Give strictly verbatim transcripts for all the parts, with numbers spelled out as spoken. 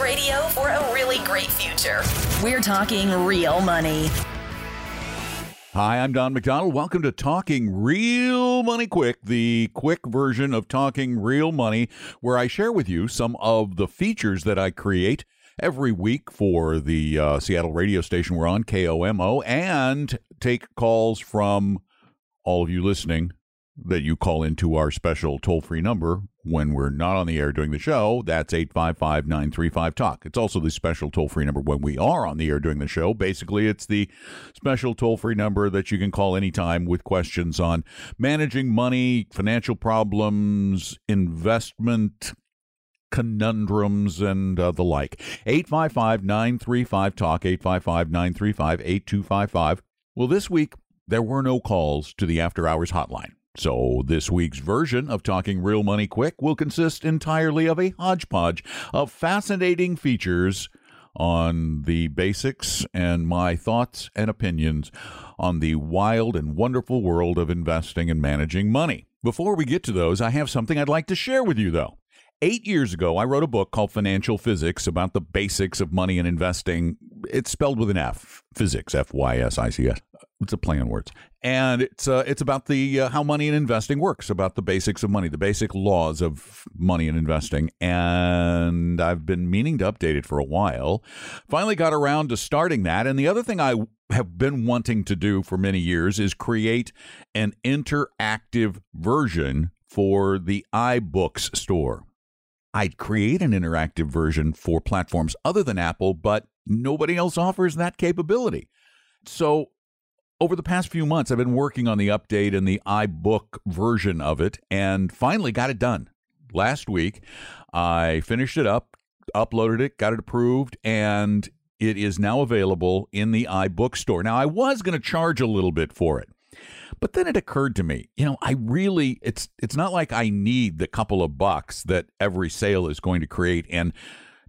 Radio for a really great future. We're talking real money. Hi, I'm Don McDonald. Welcome to Talking Real Money Quick, the quick version of Talking Real Money, where I share with you some of the features that I create every week for the uh, Seattle radio station we're on, K O M O, and take calls from all of you listening that you call into our special toll-free number when we're not on the air during the show. That's eight five five, nine three five, TALK. It's also the special toll-free number when we are on the air during the show. Basically, it's the special toll-free number that you can call anytime with questions on managing money, financial problems, investment conundrums, and uh, the like. eight five five, nine three five, TALK, eight five five, nine three five, eight two five five. Well, this week, there were no calls to the after-hours hotline. So this week's version of Talking Real Money Quick will consist entirely of a hodgepodge of fascinating features on the basics and my thoughts and opinions on the wild and wonderful world of investing and managing money. Before we get to those, I have something I'd like to share with you, though. Eight years ago, I wrote a book called Financial Physics about the basics of money and investing. It's spelled with an F, physics, F Y S I C S. It's a play on words. And it's uh, it's about the uh, how money and investing works, about the basics of money, the basic laws of money and investing. And I've been meaning to update it for a while. Finally got around to starting that. And the other thing I have been wanting to do for many years is create an interactive version for the iBooks store. I'd create an interactive version for platforms other than Apple, but nobody else offers that capability. So over the past few months, I've been working on the update and the iBook version of it and finally got it done. Last week, I finished it up, uploaded it, got it approved, and it is now available in the iBook store. Now, I was going to charge a little bit for it, but then it occurred to me, you know, I really, it's it's not like I need the couple of bucks that every sale is going to create. And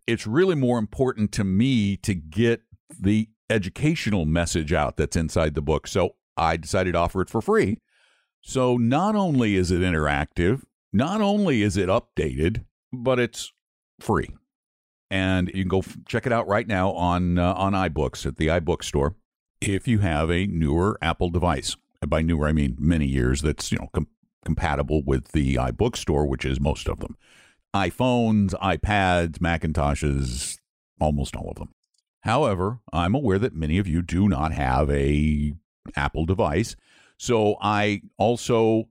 it's really more important to me to get the educational message out that's inside the book. So I decided to offer it for free. So not only is it interactive, not only is it updated, but it's free. And you can go f- check it out right now on uh, on iBooks at the iBook store if you have a newer Apple device. And by newer, I mean many years. That's, you know, com- compatible with the iBook store, which is most of them. iPhones, iPads, Macintoshes, almost all of them. However, I'm aware that many of you do not have a Apple device, so I also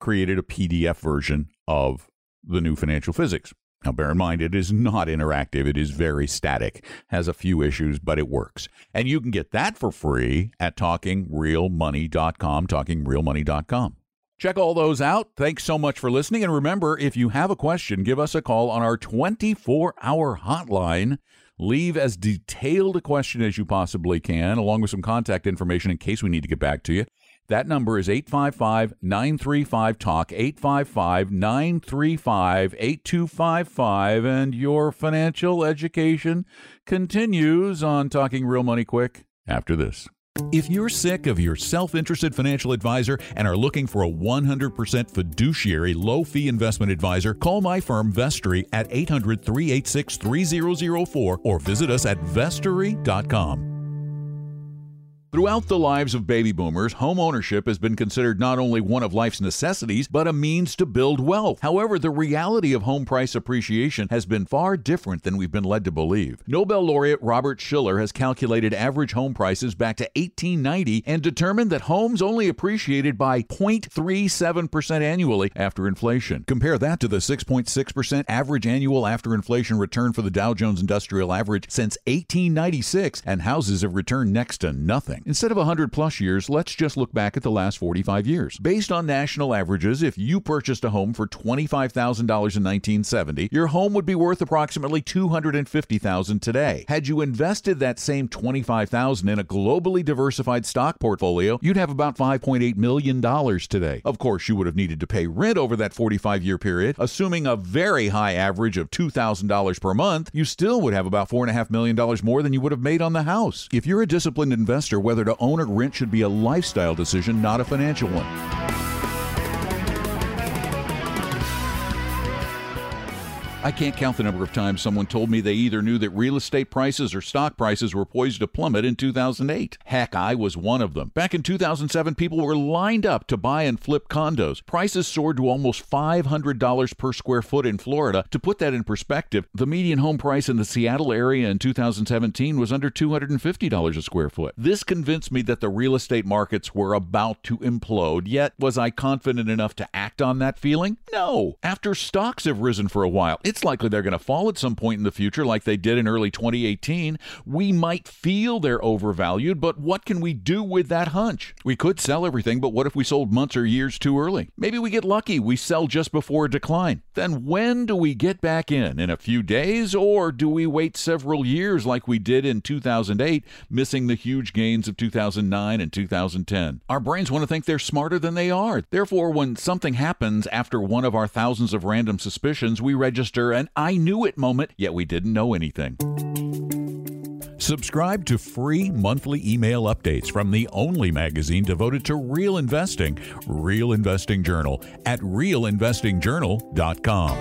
created a P D F version of the new Financial Physics. Now, bear in mind, it is not interactive. It is very static, has a few issues, but it works. And you can get that for free at talking real money dot com, talking real money dot com. Check all those out. Thanks so much for listening. And remember, if you have a question, give us a call on our twenty-four hour hotline. Leave as detailed a question as you possibly can, along with some contact information in case we need to get back to you. That number is eight five five, nine three five, TALK, eight five five, nine three five, eight two five five. And your financial education continues on Talking Real Money Quick after this. If you're sick of your self-interested financial advisor and are looking for a one hundred percent fiduciary low-fee investment advisor, call my firm Vestry at eight hundred, three eight six, three zero zero four or visit us at vestry dot com. Throughout the lives of baby boomers, home ownership has been considered not only one of life's necessities, but a means to build wealth. However, the reality of home price appreciation has been far different than we've been led to believe. Nobel laureate Robert Schiller has calculated average home prices back to eighteen ninety and determined that homes only appreciated by zero point three seven percent annually after inflation. Compare that to the six point six percent average annual after inflation return for the Dow Jones Industrial Average since eighteen ninety-six, and houses have returned next to nothing. Instead of one hundred plus years, let's just look back at the last forty-five years. Based on national averages, if you purchased a home for twenty-five thousand dollars in nineteen seventy, your home would be worth approximately two hundred fifty thousand dollars today. Had you invested that same twenty-five thousand dollars in a globally diversified stock portfolio, you'd have about five point eight million dollars today. Of course, you would have needed to pay rent over that forty-five-year period. Assuming a very high average of two thousand dollars per month, you still would have about four point five million dollars more than you would have made on the house. If you're a disciplined investor, whether to own or rent should be a lifestyle decision, not a financial one. I can't count the number of times someone told me they either knew that real estate prices or stock prices were poised to plummet in two thousand eight. Heck, I was one of them. Back in two thousand seven, people were lined up to buy and flip condos. Prices soared to almost five hundred dollars per square foot in Florida. To put that in perspective, the median home price in the Seattle area in two thousand seventeen was under two hundred fifty dollars a square foot. This convinced me that the real estate markets were about to implode, yet was I confident enough to act on that feeling? No. After stocks have risen for a while, it's It's likely they're going to fall at some point in the future like they did in early twenty eighteen. We might feel they're overvalued, but what can we do with that hunch? We could sell everything, but what if we sold months or years too early? Maybe we get lucky. We sell just before a decline. Then when do we get back in? In a few days? Or do we wait several years like we did in two thousand eight, missing the huge gains of two thousand nine and two thousand ten? Our brains want to think they're smarter than they are. Therefore, when something happens after one of our thousands of random suspicions, we register an I knew it moment, yet we didn't know anything. Subscribe to free monthly email updates from the only magazine devoted to real investing, Real Investing Journal, at real investing journal dot com.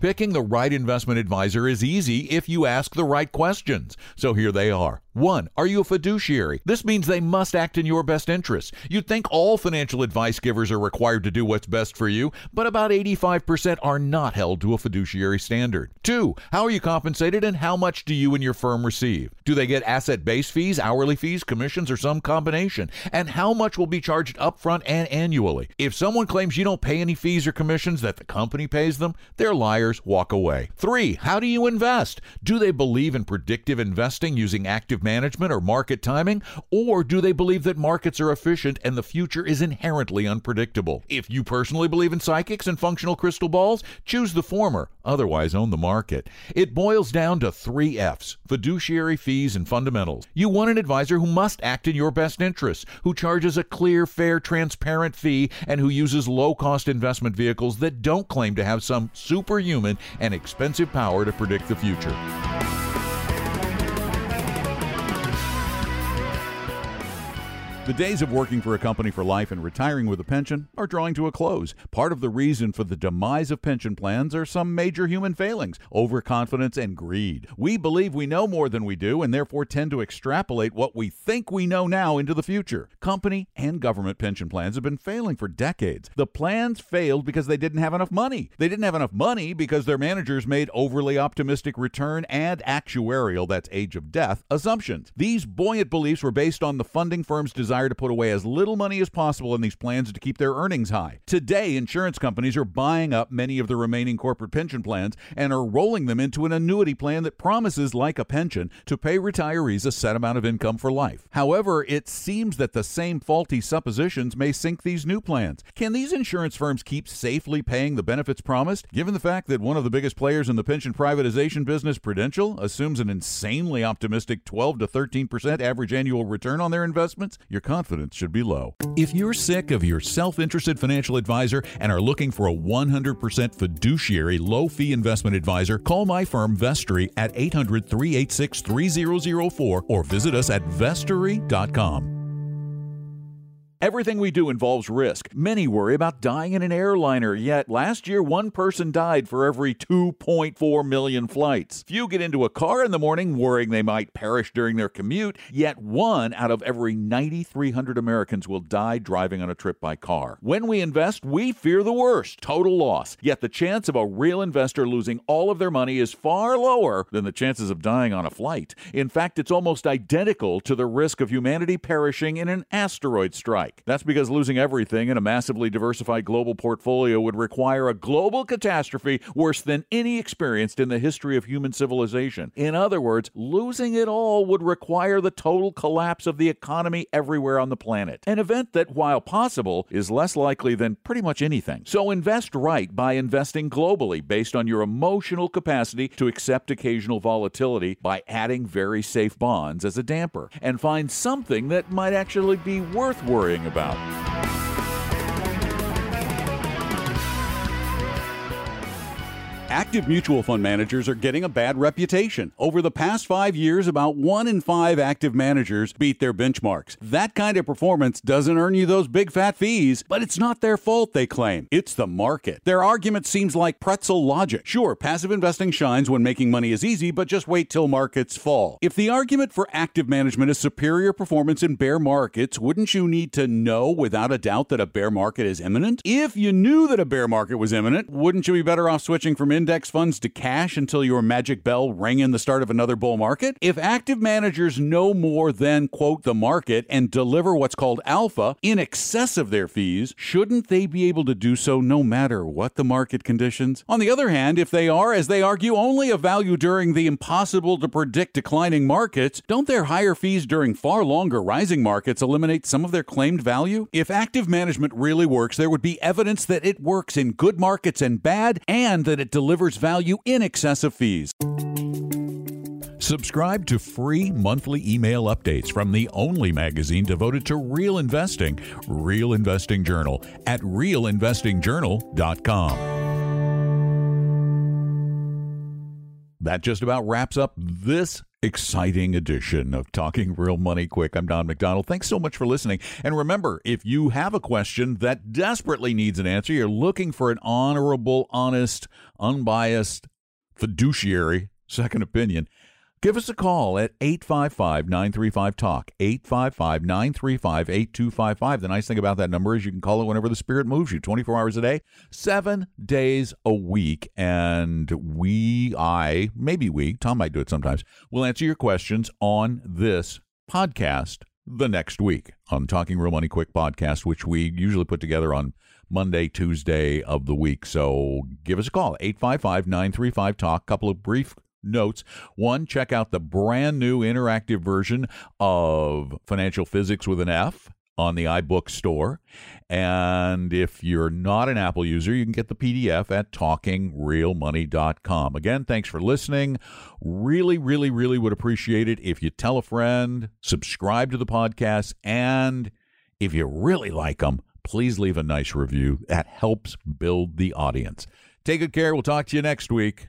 Picking the right investment advisor is easy if you ask the right questions. So here they are. One, are you a fiduciary? This means they must act in your best interest. You'd think all financial advice givers are required to do what's best for you, but about eighty-five percent are not held to a fiduciary standard. Two, how are you compensated and how much do you and your firm receive? Do they get asset-based fees, hourly fees, commissions, or some combination? And how much will be charged upfront and annually? If someone claims you don't pay any fees or commissions that the company pays them, they're liars. Walk away. Three, how do you invest? Do they believe in predictive investing using active management or market timing? Or do they believe that markets are efficient and the future is inherently unpredictable? If you personally believe in psychics and functional crystal balls, choose the former. Otherwise, own the market. It boils down to three F's: fiduciary, fees, and fundamentals. You want an advisor who must act in your best interests, who charges a clear, fair, transparent fee, and who uses low-cost investment vehicles that don't claim to have some superhuman and expensive power to predict the future. The days of working for a company for life and retiring with a pension are drawing to a close. Part of the reason for the demise of pension plans are some major human failings: overconfidence and greed. We believe we know more than we do and therefore tend to extrapolate what we think we know now into the future. Company and government pension plans have been failing for decades. The plans failed because they didn't have enough money. They didn't have enough money because their managers made overly optimistic return and actuarial, that's age of death, assumptions. These buoyant beliefs were based on the funding firm's desire to put away as little money as possible in these plans to keep their earnings high. Today, insurance companies are buying up many of the remaining corporate pension plans and are rolling them into an annuity plan that promises, like a pension, to pay retirees a set amount of income for life. However, it seems that the same faulty suppositions may sink these new plans. Can these insurance firms keep safely paying the benefits promised, given the fact that one of the biggest players in the pension privatization business, Prudential, assumes an insanely optimistic twelve to thirteen percent average annual return on their investments? Your Your confidence should be low. If you're sick of your self-interested financial advisor and are looking for a one hundred percent fiduciary, low-fee investment advisor, call my firm Vestry at eight hundred, three eight six, three zero zero four or visit us at vestry dot com. Everything we do involves risk. Many worry about dying in an airliner, yet last year one person died for every two point four million flights. Few get into a car in the morning worrying they might perish during their commute, yet one out of every nine thousand three hundred Americans will die driving on a trip by car. When we invest, we fear the worst, total loss, yet the chance of a real investor losing all of their money is far lower than the chances of dying on a flight. In fact, it's almost identical to the risk of humanity perishing in an asteroid strike. like. That's because losing everything in a massively diversified global portfolio would require a global catastrophe worse than any experienced in the history of human civilization. In other words, losing it all would require the total collapse of the economy everywhere on the planet, an event that, while possible, is less likely than pretty much anything. So invest right by investing globally based on your emotional capacity to accept occasional volatility by adding very safe bonds as a damper, and find something that might actually be worth worrying about. Active mutual fund managers are getting a bad reputation. Over the past five years, about one in five active managers beat their benchmarks. That kind of performance doesn't earn you those big fat fees, but it's not their fault, they claim. It's the market. Their argument seems like pretzel logic. Sure, passive investing shines when making money is easy, but just wait till markets fall. If the argument for active management is superior performance in bear markets, wouldn't you need to know without a doubt that a bear market is imminent? If you knew that a bear market was imminent, wouldn't you be better off switching from index funds to cash until your magic bell rang in the start of another bull market? If active managers know more than, quote, the market and deliver what's called alpha in excess of their fees, shouldn't they be able to do so no matter what the market conditions? On the other hand, if they are, as they argue, only of value during the impossible to predict declining markets, don't their higher fees during far longer rising markets eliminate some of their claimed value? If active management really works, there would be evidence that it works in good markets and bad, and that it delivers delivers value in excess of fees. Subscribe to free monthly email updates from the only magazine devoted to real investing, Real Investing Journal, at real investing journal dot com. That just about wraps up this exciting edition of Talking Real Money Quick. I'm Don McDonald. Thanks so much for listening. And remember, if you have a question that desperately needs an answer, you're looking for an honorable, honest, unbiased, fiduciary second opinion, give us a call at eight five five, nine three five, TALK, eight five five, nine three five, eight two five five. The nice thing about that number is you can call it whenever the spirit moves you, twenty-four hours a day, seven days a week. And we, I, maybe we, Tom might do it sometimes, will answer your questions on this podcast the next week on Talking Real Money Quick podcast, which we usually put together on Monday, Tuesday of the week. So give us a call, eight five five, nine three five, TALK. Couple of brief notes. One, check out the brand new interactive version of Financial Physics with an F on the iBooks store. And if you're not an Apple user, you can get the P D F at talking real money dot com. Again, thanks for listening. Really, really, really would appreciate it if you tell a friend, subscribe to the podcast, and if you really like them, please leave a nice review. That helps build the audience. Take good care. We'll talk to you next week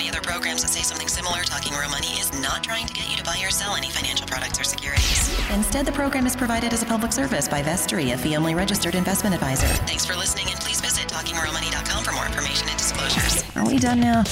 other programs that say something similar, Talking Real Money is not trying to get you to buy or sell any financial products or securities. Instead, the program is provided as a public service by Vestry, a fee-only registered investment advisor. Thanks for listening, and please visit talking real money dot com for more information and disclosures. Are we done now?